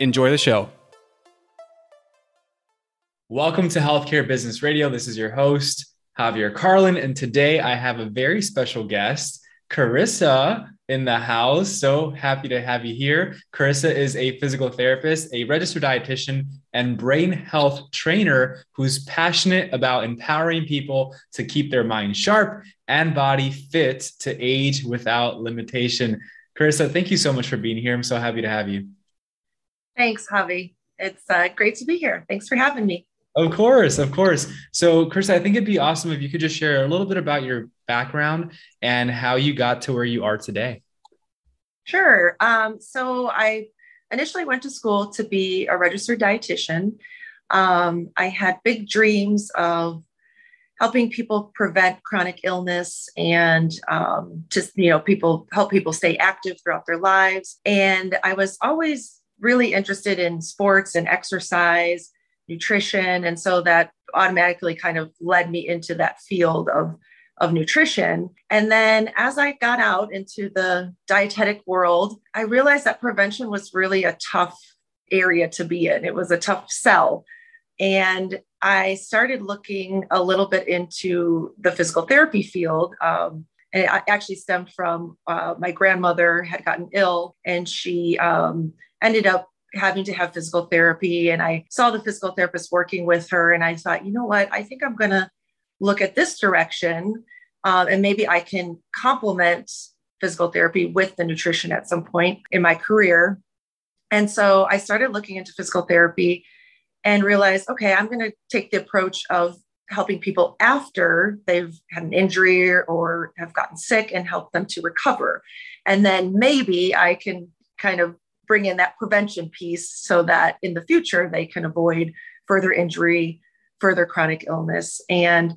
Enjoy the show. Welcome to Healthcare Business Radio. This is your host, Javier Carlin, and today I have a very special guest, Carissa, in the house. So happy to have you here. Carissa is a physical therapist, a registered dietitian, and brain health trainer who's passionate about empowering people to keep their mind sharp and body fit to age without limitation. Carissa, thank you so much for being here. I'm so happy to have you. Thanks, Javi. It's great to be here. Thanks for having me. Of course, of course. So, Chris, I think it'd be awesome if you could just share a little bit about your background and how you got to where you are today. Sure. So I initially went to school to be a registered dietitian. I had big dreams of helping people prevent chronic illness and help people stay active throughout their lives. And I was always really interested in sports and exercise, nutrition. And so that automatically kind of led me into that field of nutrition. And then as I got out into the dietetic world, I realized that prevention was really a tough area to be in. It was a tough sell. And I started looking a little bit into the physical therapy field. And it actually stemmed from my grandmother had gotten ill, and she ended up having to have physical therapy. And I saw the physical therapist working with her, and I thought, you know what, I think I'm going to look at this direction. And maybe I can complement physical therapy with the nutrition at some point in my career. And so I started looking into physical therapy and realized, okay, I'm going to take the approach of helping people after they've had an injury or have gotten sick and help them to recover. And then maybe I can kind of bring in that prevention piece so that in the future they can avoid further injury, further chronic illness. And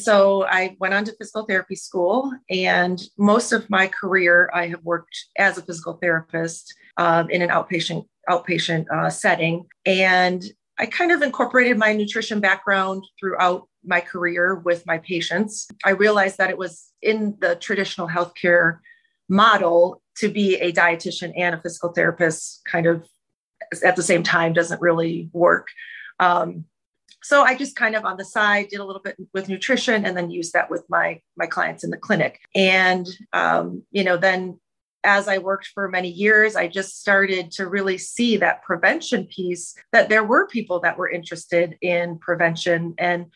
so I went on to physical therapy school, and most of my career, I have worked as a physical therapist in an outpatient setting. And I kind of incorporated my nutrition background throughout my career with my patients. I realized that it was in the traditional healthcare model to be a dietitian and a physical therapist kind of at the same time doesn't really work. So I just kind of on the side did a little bit with nutrition, and then used that with my clients in the clinic. And, then as I worked for many years, I just started to really see that prevention piece, that there were people that were interested in prevention. And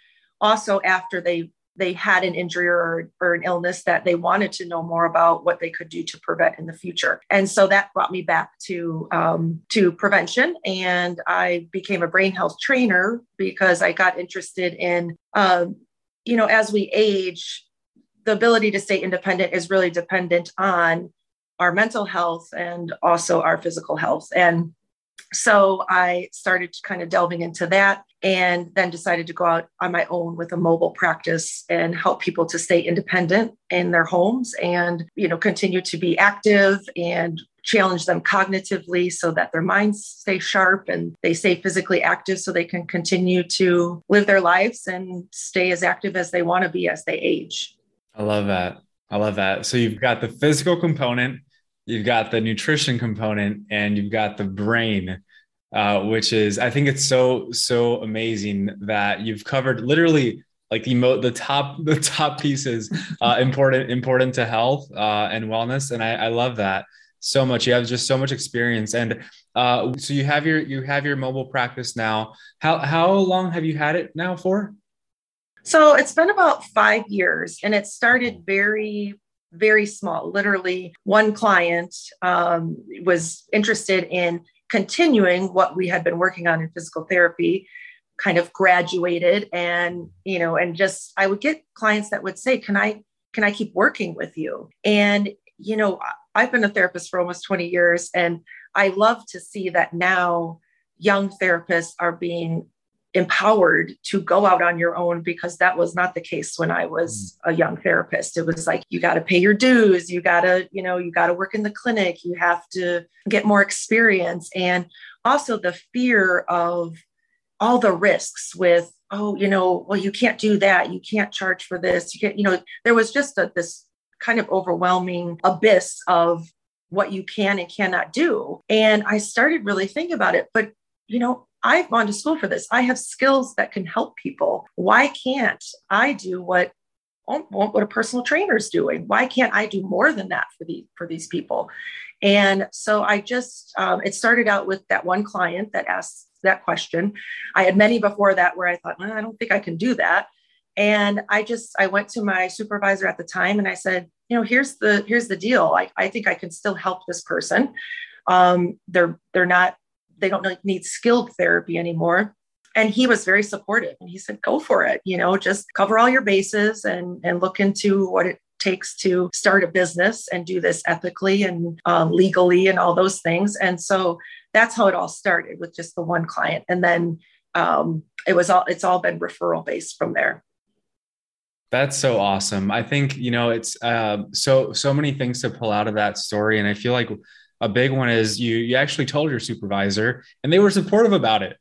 also after they had an injury or an illness, that they wanted to know more about what they could do to prevent in the future. And so that brought me back to prevention. And I became a brain health trainer because I got interested in, as we age, the ability to stay independent is really dependent on our mental health and also our physical health. And so I started kind of delving into that, and then decided to go out on my own with a mobile practice and help people to stay independent in their homes and, continue to be active and challenge them cognitively so that their minds stay sharp and they stay physically active so they can continue to live their lives and stay as active as they want to be as they age. I love that. So you've got the physical component, you've got the nutrition component, and you've got the brain, which is, I think it's so amazing that you've covered literally like the top pieces important to health and wellness. And I love that. So much. You have just so much experience. And so you have your mobile practice now. How long have you had it now for? So it's been about 5 years, and it started very, very small. Literally one client was interested in continuing what we had been working on in physical therapy, kind of graduated, and, you know, and just, I would get clients that would say, can I keep working with you? And, you know, I've been a therapist for almost 20 years, and I love to see that now young therapists are being empowered to go out on your own, because that was not the case when I was a young therapist. It was like, you got to pay your dues. You got to work in the clinic. You have to get more experience. And also the fear of all the risks with, you can't do that. You can't charge for this. You can't, there was just this kind of overwhelming abyss of what you can and cannot do. And I started really thinking about it, but I've gone to school for this. I have skills that can help people. Why can't I do what a personal trainer is doing? Why can't I do more than that for these people? And so I just, it started out with that one client that asked that question. I had many before that where I thought, I don't think I can do that. And I went to my supervisor at the time and I said, here's the deal. I think I can still help this person. They don't need skilled therapy anymore. And he was very supportive. And he said, go for it, just cover all your bases and look into what it takes to start a business and do this ethically and legally and all those things. And so that's how it all started, with just the one client. And then it's all been referral based from there. That's so awesome. I think, it's so many things to pull out of that story. And I feel like a big one is you actually told your supervisor and they were supportive about it.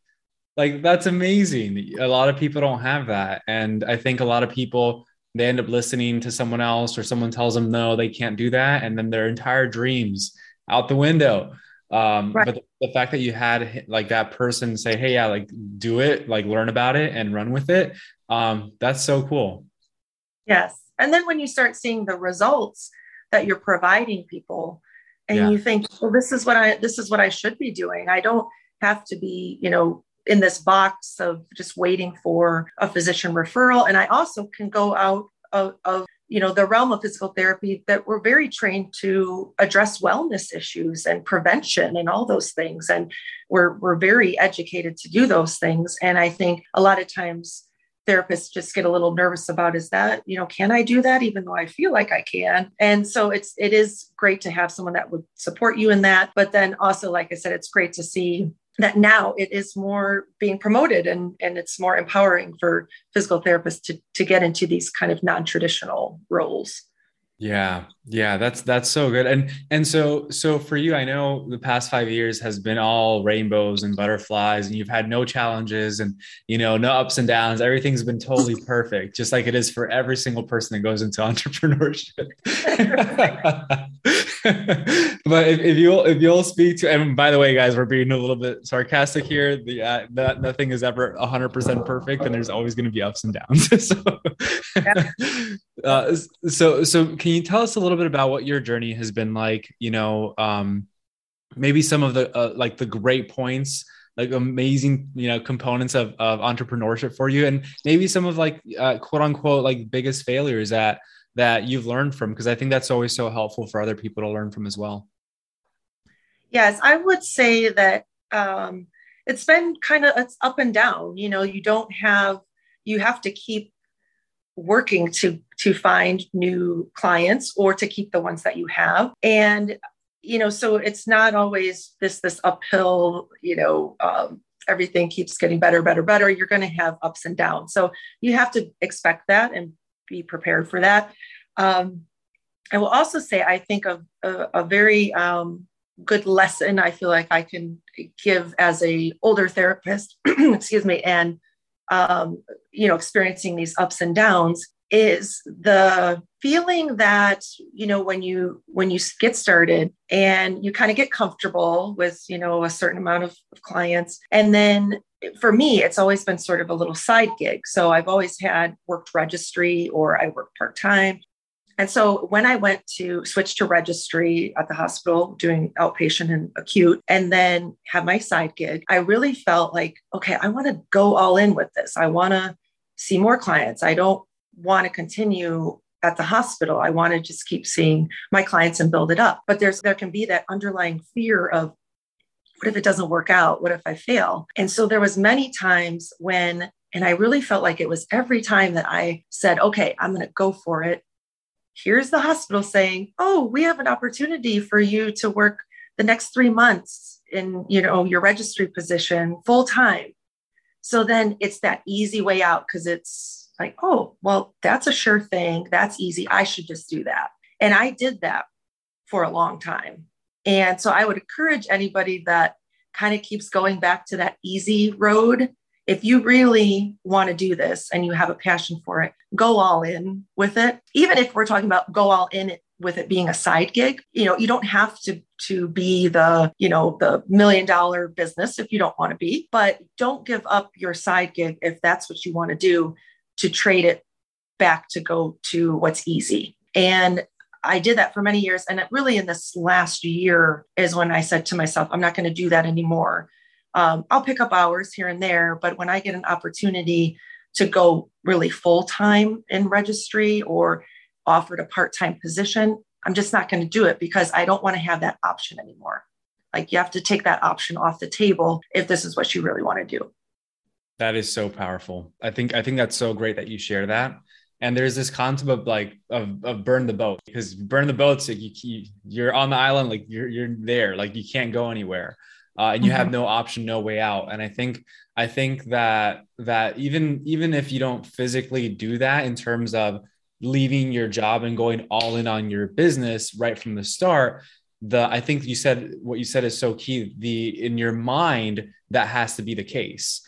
Like, that's amazing. A lot of people don't have that. And I think a lot of people, they end up listening to someone else, or someone tells them, no, they can't do that. And then their entire dreams out the window. Right. But the fact that you had like that person say, hey, yeah, like do it, like learn about it and run with it. That's so cool. Yes. And then when you start seeing the results that you're providing people, and you think, well, this is what I should be doing. I don't have to be, in this box of just waiting for a physician referral. And I also can go out of the realm of physical therapy that we're very trained to address wellness issues and prevention and all those things. And we're very educated to do those things. And I think a lot of times therapists just get a little nervous about, is that, can I do that, even though I feel like I can? And so it is great to have someone that would support you in that. But then also, like I said, it's great to see that now it is more being promoted and it's more empowering for physical therapists to get into these kind of non-traditional roles. Yeah. Yeah. That's so good. And so for you, I know the past 5 years has been all rainbows and butterflies, and you've had no challenges and, no ups and downs. Everything's been totally perfect, just like it is for every single person that goes into entrepreneurship. But if you'll speak to, and by the way, guys, we're being a little bit sarcastic here. Nothing is ever 100% perfect, and there's always going to be ups and downs. So can you tell us a little bit about what your journey has been like? Maybe some of the like the great points, like amazing, components of entrepreneurship for you, and maybe some of like quote unquote like biggest failures that you've learned from, because I think that's always so helpful for other people to learn from as well. Yes, I would say that it's been it's up and down. You have to keep working to find new clients or to keep the ones that you have. And, so it's not always this uphill, everything keeps getting better, better, better. You're going to have ups and downs. So you have to expect that and be prepared for that. I will also say, I think a very good lesson I feel like I can give as a older therapist, excuse me, and experiencing these ups and downs, is the feeling that, when you get started and you kind of get comfortable with, a certain amount of clients. And then for me, it's always been sort of a little side gig. So I've always worked registry, or I worked part-time. And so when I went to switch to registry at the hospital, doing outpatient and acute, and then have my side gig, I really felt like, okay, I want to go all in with this. I want to see more clients. I don't want to continue at the hospital. I want to just keep seeing my clients and build it up. But there can be that underlying fear of, what if it doesn't work out? What if I fail? And so there was many times when, and I really felt like it was every time that I said, okay, I'm going to go for it. Here's the hospital saying, oh, we have an opportunity for you to work the next 3 months in, your registry position full time. So then it's that easy way out because it's like, oh, well, that's a sure thing. That's easy. I should just do that. And I did that for a long time. And so I would encourage anybody that kind of keeps going back to that easy road. If you really want to do this and you have a passion for it, go all in with it. Even if we're talking about go all in with it being a side gig, you don't have to be the $1 million business if you don't want to be, but don't give up your side gig if that's what you want to do to trade it back to go to what's easy. And I did that for many years. And it really in this last year is when I said to myself, I'm not going to do that anymore. I'll pick up hours here and there, but when I get an opportunity to go really full-time in registry or offered a part-time position, I'm just not going to do it because I don't want to have that option anymore. Like you have to take that option off the table if this is what you really want to do. That is so powerful. I think that's so great that you share that. And there's this concept of like burn the boat, because burn the boat's like you're on the island, like you're there, like you can't go anywhere. And you have no option, no way out. And I think that even if you don't physically do that in terms of leaving your job and going all in on your business right from the start, I think you said what you said is so key. In your mind, that has to be the case,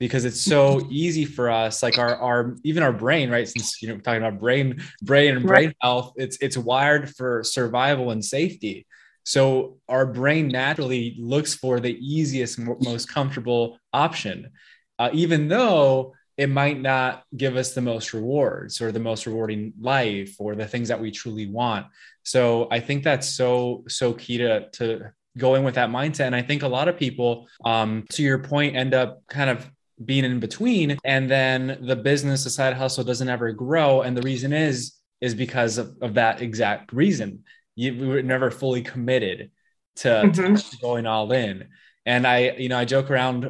because it's so easy for us, like our even our brain, right? Since we're talking about brain and brain health, it's wired for survival and safety. So our brain naturally looks for the easiest, most comfortable option, even though it might not give us the most rewards or the most rewarding life or the things that we truly want. So I think that's so key to going with that mindset. And I think a lot of people, to your point, end up kind of being in between, and then the business, the side hustle doesn't ever grow. And the reason is because of that exact reason. We were never fully committed to going all in. And I joke around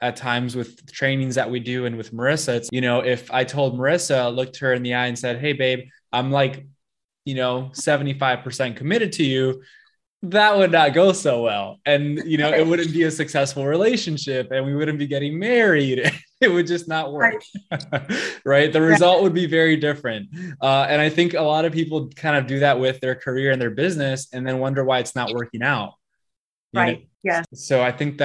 at times with trainings that we do. And with Marissa, it's, if I told Marissa, looked her in the eye and said, hey babe, I'm like, 75% committed to you, that would not go so well. And, it wouldn't be a successful relationship and we wouldn't be getting married. It would just not work, right? The result would be very different. And I think a lot of people kind of do that with their career and their business and then wonder why it's not working out. Right. Yeah. So I think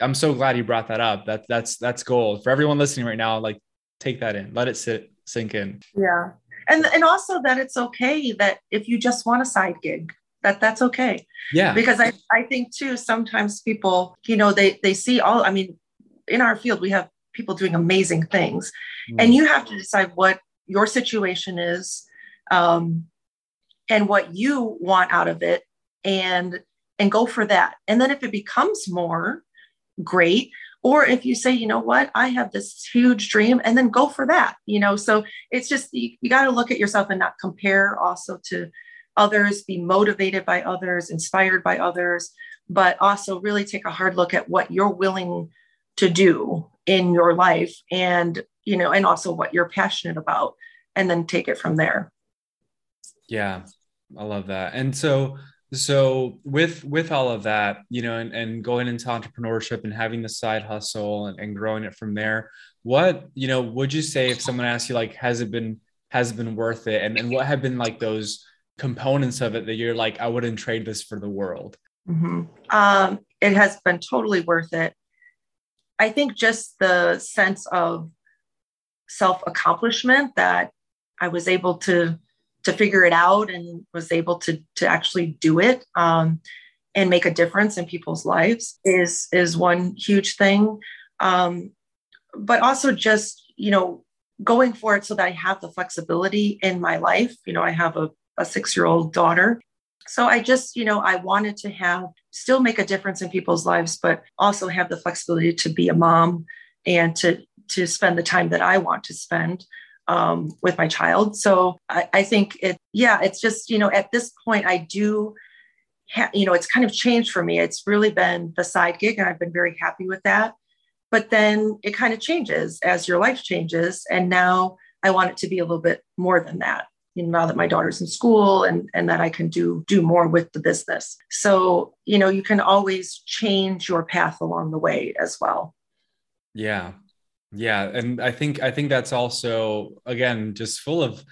I'm so glad you brought that up. That's gold for everyone listening right now. Like take that in, let it sink in. Yeah. And also that it's okay that if you just want a side gig, that's okay. Yeah. Because I think too, sometimes people, they see in our field, we have people doing amazing things and you have to decide what your situation is, and what you want out of it and go for that. And then if it becomes more, great. Or if you say, you know what, I have this huge dream, and then go for that, so it's just, you got to look at yourself and not compare also to others, be motivated by others, inspired by others, but also really take a hard look at what you're willing to do in your life and, and also what you're passionate about, and then take it from there. Yeah. I love that. And so with all of that, and going into entrepreneurship and having the side hustle and growing it from there, what, would you say if someone asked you, like, has it been worth it? And what have been like those components of it that you're like, I wouldn't trade this for the world? Mm-hmm. It has been totally worth it. I think just the sense of self-accomplishment that I was able to figure it out and was able to actually do it, and make a difference in people's lives is one huge thing. But also just, going for it so that I have the flexibility in my life. You know, I have a 6-year-old daughter. So I just, you know, I wanted to still make a difference in people's lives, but also have the flexibility to be a mom and to spend the time that I want to spend with my child. So I think it's just, you know, at this point I do, you know, it's kind of changed for me. It's really been the side gig and I've been very happy with that. But then it kind of changes as your life changes. And now I want it to be a little bit more than that. You know, now that my daughter's in school and that I can do more with the business. So, you know, you can always change your path along the way as well. Yeah. Yeah. And I think that's also, again, just full of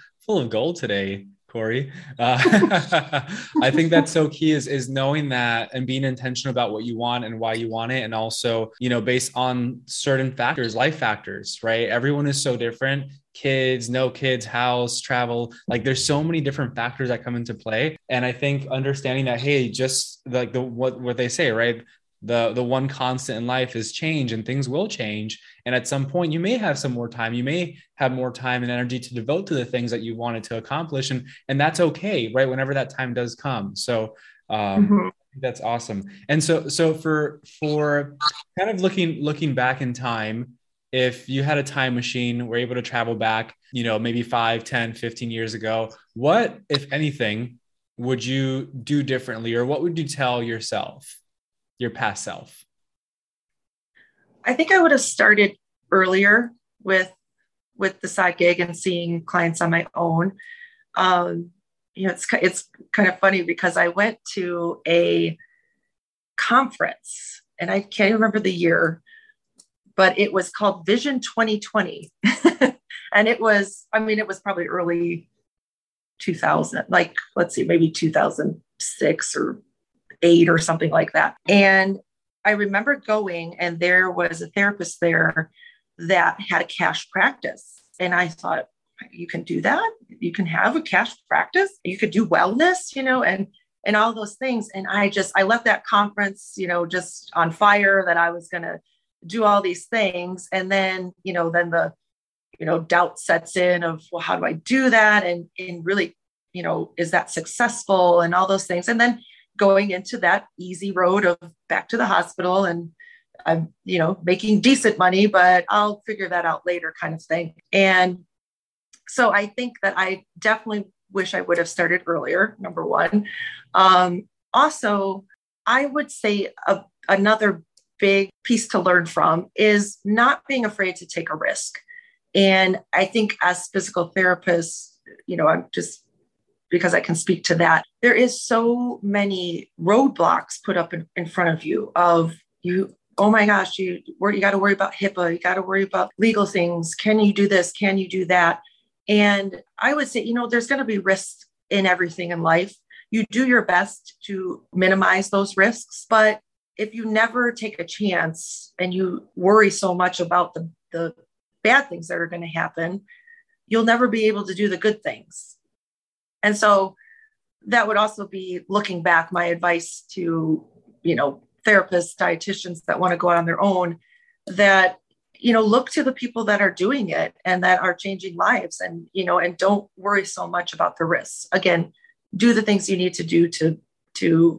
gold today, Corey. I think that's so key is knowing that and being intentional about what you want and why you want it. And also, you know, based on certain factors, life factors, right? Everyone is so different. Kids, no kids, house, travel. Like there's so many different factors that come into play. And I think understanding that, hey, just like what they say, right? The one constant in life is change, and things will change. And at some point you may have some more time, you may have more time and energy to devote to the things that you wanted to accomplish. And that's okay, right? Whenever that time does come. So mm-hmm. That's awesome. And so for kind of looking back in time, if you had a time machine, were able to travel back, you know, maybe 5, 10, 15 years ago, what, if anything, would you do differently, or what would you tell yourself, your past self? I think I would have started earlier with the side gig and seeing clients on my own. You know, it's kind of funny because I went to a conference and I can't remember the year, but it was called Vision 2020. And it was probably early 2000, like, let's see, maybe 2006 or 8 or something like that. And I remember going, and there was a therapist there that had a cash practice. And I thought, you can do that. You can have a cash practice. You could do wellness, you know, and all those things. And I left that conference, you know, just on fire that I was going to do all these things. And then, you know, the doubt sets in of, well, how do I do that? And really, you know, is that successful and all those things? And then going into that easy road of back to the hospital, and I'm, you know, making decent money, but I'll figure that out later kind of thing. And so I think that I definitely wish I would have started earlier, number one. Also, I would say another big piece to learn from is not being afraid to take a risk. And I think as physical therapists, you know, I'm just, because I can speak to that, there is so many roadblocks put up in front of you oh my gosh, you got to worry about HIPAA, you got to worry about legal things. Can you do this? Can you do that? And I would say, you know, there's going to be risks in everything in life. You do your best to minimize those risks, but if you never take a chance and you worry so much about the bad things that are going to happen, you'll never be able to do the good things. And so that would also be, looking back, my advice to, you know, therapists, dietitians that want to go out on their own, that, you know, look to the people that are doing it and that are changing lives, and, you know, and don't worry so much about the risks. Again, do the things you need to do to,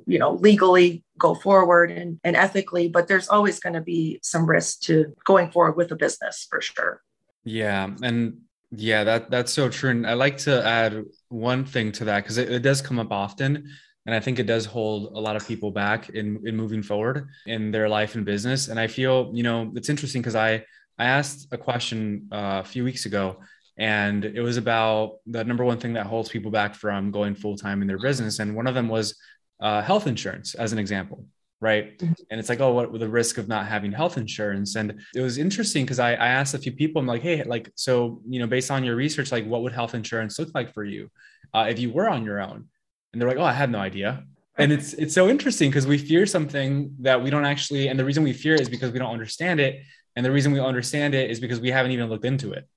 you know, legally go forward and ethically, but there's always going to be some risk to going forward with a business for sure. Yeah. And yeah, that's so true. And I like to add one thing to that, because it does come up often. And I think it does hold a lot of people back in moving forward in their life and business. And I feel, you know, it's interesting because I asked a question a few weeks ago, and it was about the number one thing that holds people back from going full-time in their business. And one of them was health insurance, as an example, right? And it's like, oh, what the risk of not having health insurance? And it was interesting because I asked a few people, I'm like, hey, like, so, you know, based on your research, like, what would health insurance look like for you if you were on your own? And they're like, oh, I had no idea. And it's so interesting because we fear something that we don't actually, and the reason we fear it is because we don't understand it. And the reason we understand it is because we haven't even looked into it.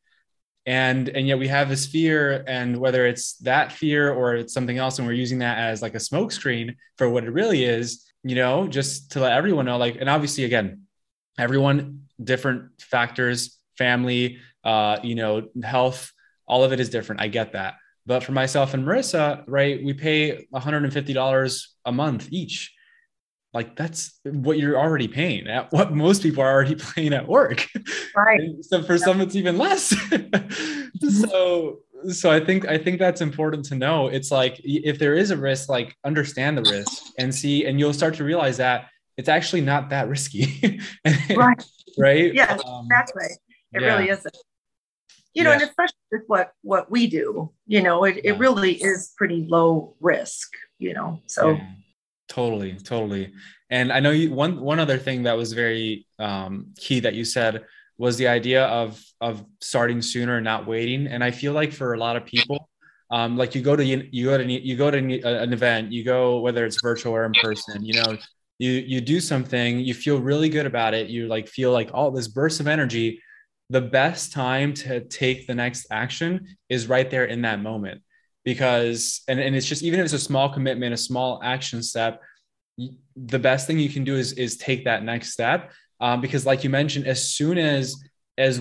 And yet we have this fear, and whether it's that fear or it's something else, and we're using that as like a smokescreen for what it really is, you know, just to let everyone know, like, and obviously, again, everyone, different factors, family, health, all of it is different. I get that. But for myself and Marissa, right, we pay $150 a month each. Like, that's what you're already paying at what most people are already paying at work. Right. So for some, it's even less. So I think that's important to know. It's like, if there is a risk, like, understand the risk and see, and you'll start to realize that it's actually not that risky. Right. Right. Yeah, that's right. It really isn't. And especially with what we do, it really is pretty low risk, so. Yeah. Totally. And I know one other thing that was very key that you said was the idea of starting sooner and not waiting. And I feel like for a lot of people, like you go to an event, you go, whether it's virtual or in person, you do something, you feel really good about it. You like, feel like all this burst of energy. The best time to take the next action is right there in that moment. Because, and it's just, even if it's a small commitment, a small action step, the best thing you can do is take that next step. Because like you mentioned, as soon as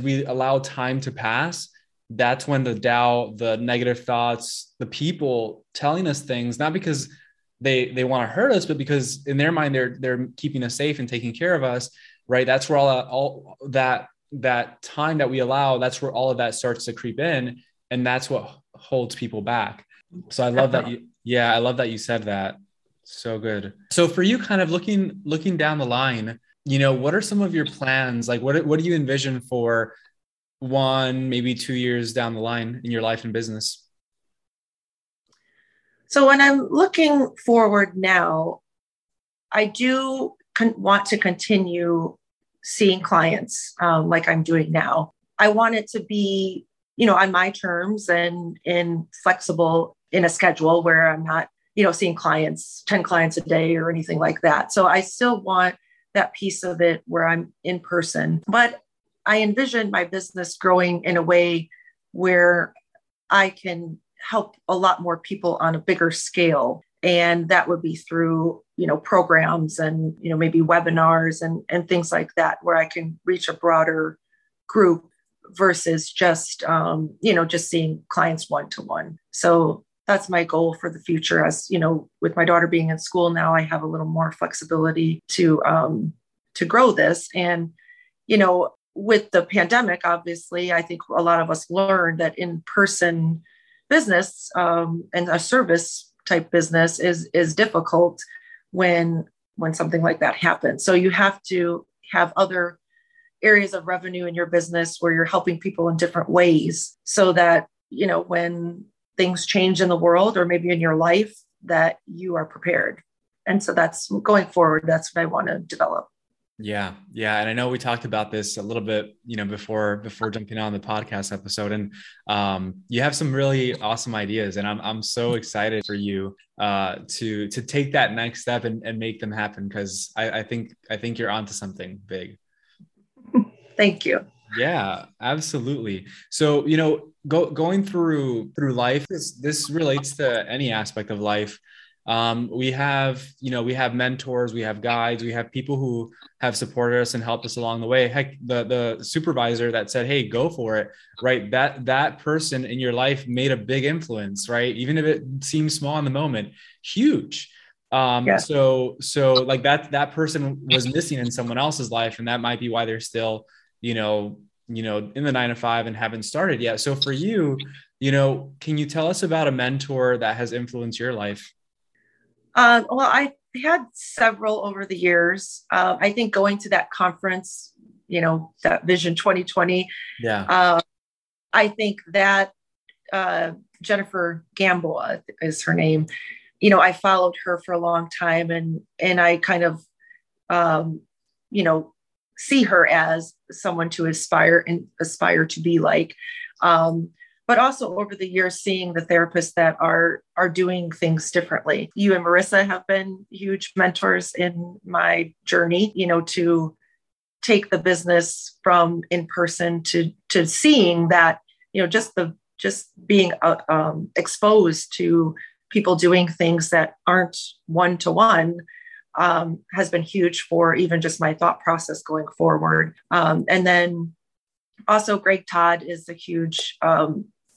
we allow time to pass, that's when the doubt, the negative thoughts, the people telling us things, not because they want to hurt us, but because in their mind, they're keeping us safe and taking care of us, right? That's where all that time that we allow, that's where all of that starts to creep in. And that's what holds people back. So I love that. I love that you said that. So good. So for you, kind of looking down the line, what are some of your plans? Like what do you envision for 1, maybe 2 years down the line in your life and business? So when I'm looking forward now, I do want to continue seeing clients like I'm doing now. I want it to be on my terms and flexible in a schedule where I'm not, seeing clients, 10 clients a day or anything like that. So I still want that piece of it where I'm in person, but I envision my business growing in a way where I can help a lot more people on a bigger scale. And that would be through, programs and, maybe webinars and things like that, where I can reach a broader group versus just, just seeing clients one-to-one. So that's my goal for the future. As, with my daughter being in school now, I have a little more flexibility to grow this. And, with the pandemic, obviously, I think a lot of us learned that in-person business and a service type business is difficult when something like that happens. So you have to have other areas of revenue in your business where you're helping people in different ways so that, when things change in the world or maybe in your life, that you are prepared. And so that's going forward. That's what I want to develop. Yeah. Yeah. And I know we talked about this a little bit, before jumping on the podcast episode, and you have some really awesome ideas, and I'm so excited for you to take that next step and make them happen. Cause I think you're onto something big. Thank you. Yeah, absolutely. So, going through life, this relates to any aspect of life. We have mentors, we have guides, we have people who have supported us and helped us along the way. Heck, the supervisor that said, "Hey, go for it," right? That person in your life made a big influence, right? Even if it seems small in the moment, huge. So like that person was missing in someone else's life. And that might be why they're still, in the 9-to-5 and haven't started yet. So for you, can you tell us about a mentor that has influenced your life? Well, I had several over the years. I think going to that conference, that Vision 2020, I think that, Jennifer Gamboa is her name. I followed her for a long time and I kind of, see her as someone to aspire to be like, but also over the years, seeing the therapists that are doing things differently. You and Marissa have been huge mentors in my journey, to take the business from in person to seeing that, just being exposed to people doing things that aren't one-to-one has been huge for even just my thought process going forward. And then Also, Greg Todd is a huge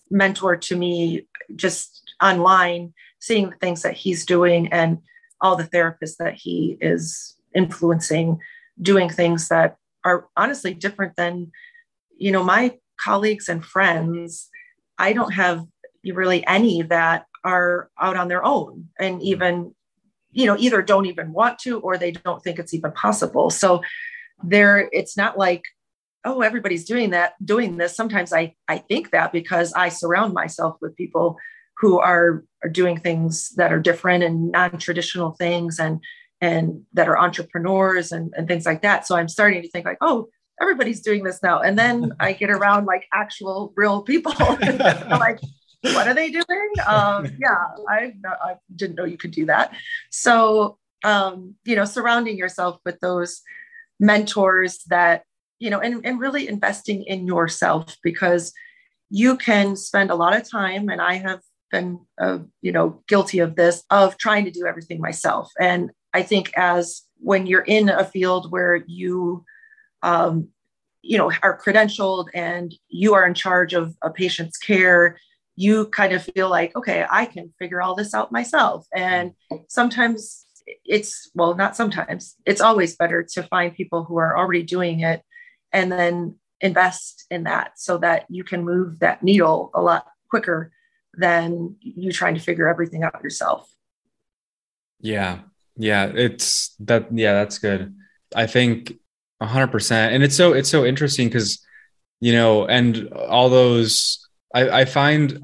mentor to me, just online, seeing the things that he's doing and all the therapists that he is influencing, doing things that are honestly different than, you know, my colleagues and friends. I don't have really any that are out on their own, and even, you know, either don't even want to, or they don't think it's even possible. So there, it's not like, oh, everybody's doing that, doing this. Sometimes I think that because I surround myself with people who are doing things that are different and non-traditional things, and that are entrepreneurs and things like that. So I'm starting to think like, oh, everybody's doing this now. And then I get around like actual real people. I'm like, what are they doing? I didn't know you could do that. So, you know, surrounding yourself with those mentors that, you know, and really investing in yourself, because you can spend a lot of time, and I have been, you know, guilty of this, of trying to do everything myself. And I think as when you're in a field where you, you know, are credentialed and you are in charge of a patient's care, you kind of feel like, okay, I can figure all this out myself. And sometimes it's, well, not sometimes, it's always better to find people who are already doing it and then invest in that so that you can move that needle a lot quicker than you trying to figure everything out yourself. Yeah. It's that. Yeah, that's good. I think 100%. And it's so interesting because, you know, and all those, I find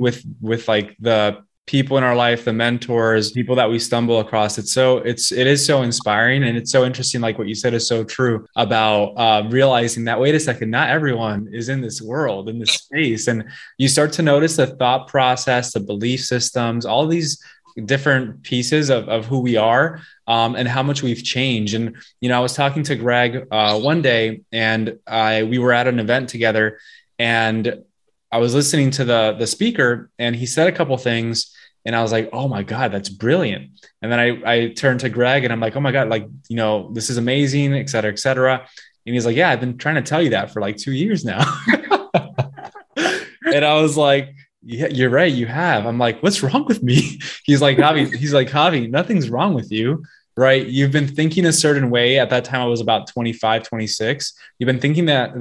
with like the people in our life, the mentors, people that we stumble across, it is so inspiring. And it's so interesting. Like what you said is so true about realizing that, wait a second, not everyone is in this world, in this space. And you start to notice the thought process, the belief systems, all these different pieces of who we are, and how much we've changed. And, you know, I was talking to Greg one day, and we were at an event together, and I was listening to the speaker, and he said a couple things, and I was like, oh my God, that's brilliant. And then I turned to Greg and I'm like, oh my God, like, you know, this is amazing, et cetera, et cetera. And he's like, yeah, I've been trying to tell you that for like 2 years now. And I was like, yeah, you're right. You have. I'm like, what's wrong with me? He's like, Javi, nothing's wrong with you. Right. You've been thinking a certain way. At that time, I was about 25, 26. You've been thinking that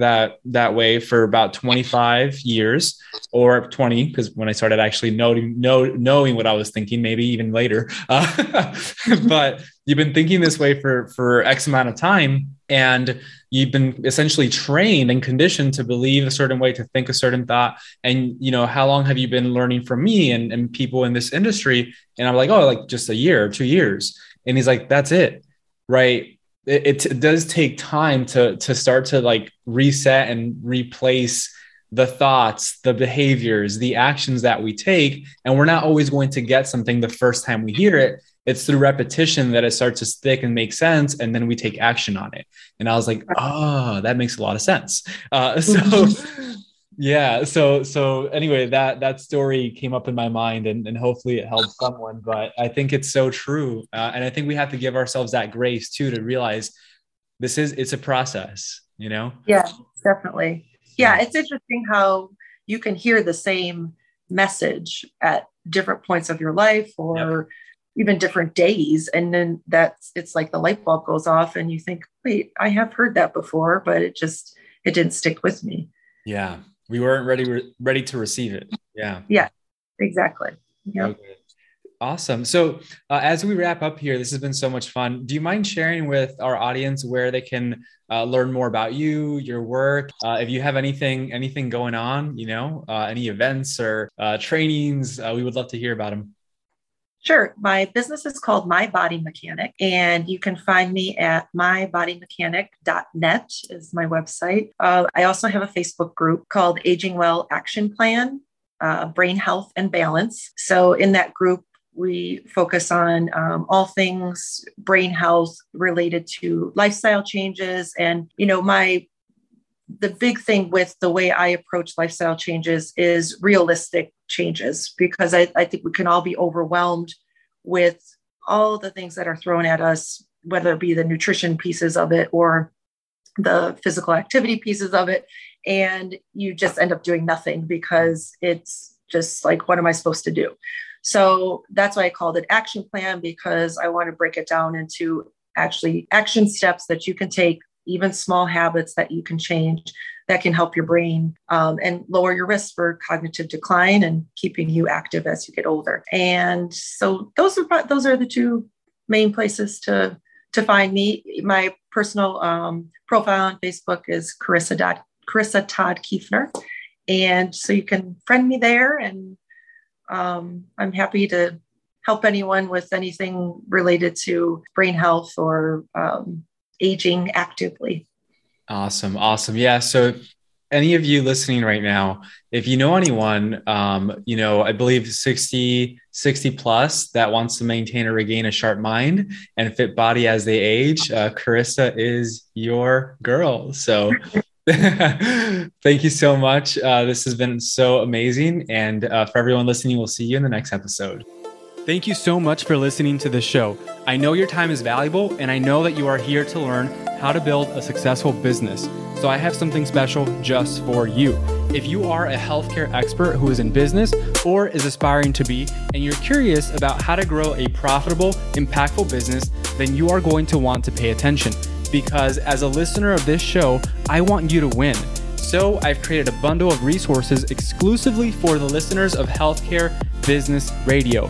way for about 25 years or 20, because when I started actually knowing what I was thinking, maybe even later, but you've been thinking this way for X amount of time. And you've been essentially trained and conditioned to believe a certain way, to think a certain thought. And, you know, how long have you been learning from me and people in this industry? And I'm like, oh, like just a year or 2 years. And he's like, that's it. Right. It does take time to start to like reset and replace the thoughts, the behaviors, the actions that we take. And we're not always going to get something the first time we hear it. It's through repetition that it starts to stick and make sense. And then we take action on it. And I was like, oh, that makes a lot of sense. Yeah. So anyway, that story came up in my mind, and hopefully it helped someone, but I think it's so true. And I think we have to give ourselves that grace too, to realize it's a process, you know? Yeah, definitely. Yeah. It's interesting how you can hear the same message at different points of your life or even different days. And then it's like the light bulb goes off and you think, wait, I have heard that before, but it didn't stick with me. Yeah. We weren't ready to receive it. Yeah. Yeah, exactly. Yeah. Okay. Awesome. So as we wrap up here, this has been so much fun. Do you mind sharing with our audience where they can learn more about you, your work? If you have anything going on, you know, any events or trainings, we would love to hear about them. Sure. My business is called My Body Mechanic, and you can find me at mybodymechanic.net is my website. I also have a Facebook group called Aging Well Action Plan, Brain Health and Balance. So in that group, we focus on all things brain health related to lifestyle changes. And, you know, the big thing with the way I approach lifestyle changes is realistic changes, because I think we can all be overwhelmed with all the things that are thrown at us, whether it be the nutrition pieces of it or the physical activity pieces of it. And you just end up doing nothing because it's just like, what am I supposed to do? So that's why I called it action plan, because I want to break it down into actually action steps that you can take, even small habits that you can change that can help your brain and lower your risk for cognitive decline and keeping you active as you get older. And so those are the two main places to find me. My personal profile on Facebook is Carissa Todd Keefner. And so you can friend me there, and I'm happy to help anyone with anything related to brain health or aging actively. Awesome. Yeah. So any of you listening right now, if you know anyone, I believe 60 plus that wants to maintain or regain a sharp mind and fit body as they age, Carissa is your girl. So thank you so much. This has been so amazing. And for everyone listening, we'll see you in the next episode. Thank you so much for listening to this show. I know your time is valuable, and I know that you are here to learn how to build a successful business. So I have something special just for you. If you are a healthcare expert who is in business or is aspiring to be, and you're curious about how to grow a profitable, impactful business, then you are going to want to pay attention, because as a listener of this show, I want you to win. So I've created a bundle of resources exclusively for the listeners of Healthcare Business Radio.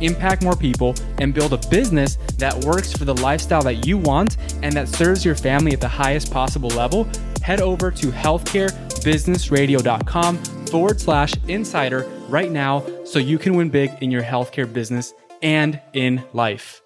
impact more people, and build a business that works for the lifestyle that you want and that serves your family at the highest possible level, head over to healthcarebusinessradio.com/insider right now so you can win big in your healthcare business and in life.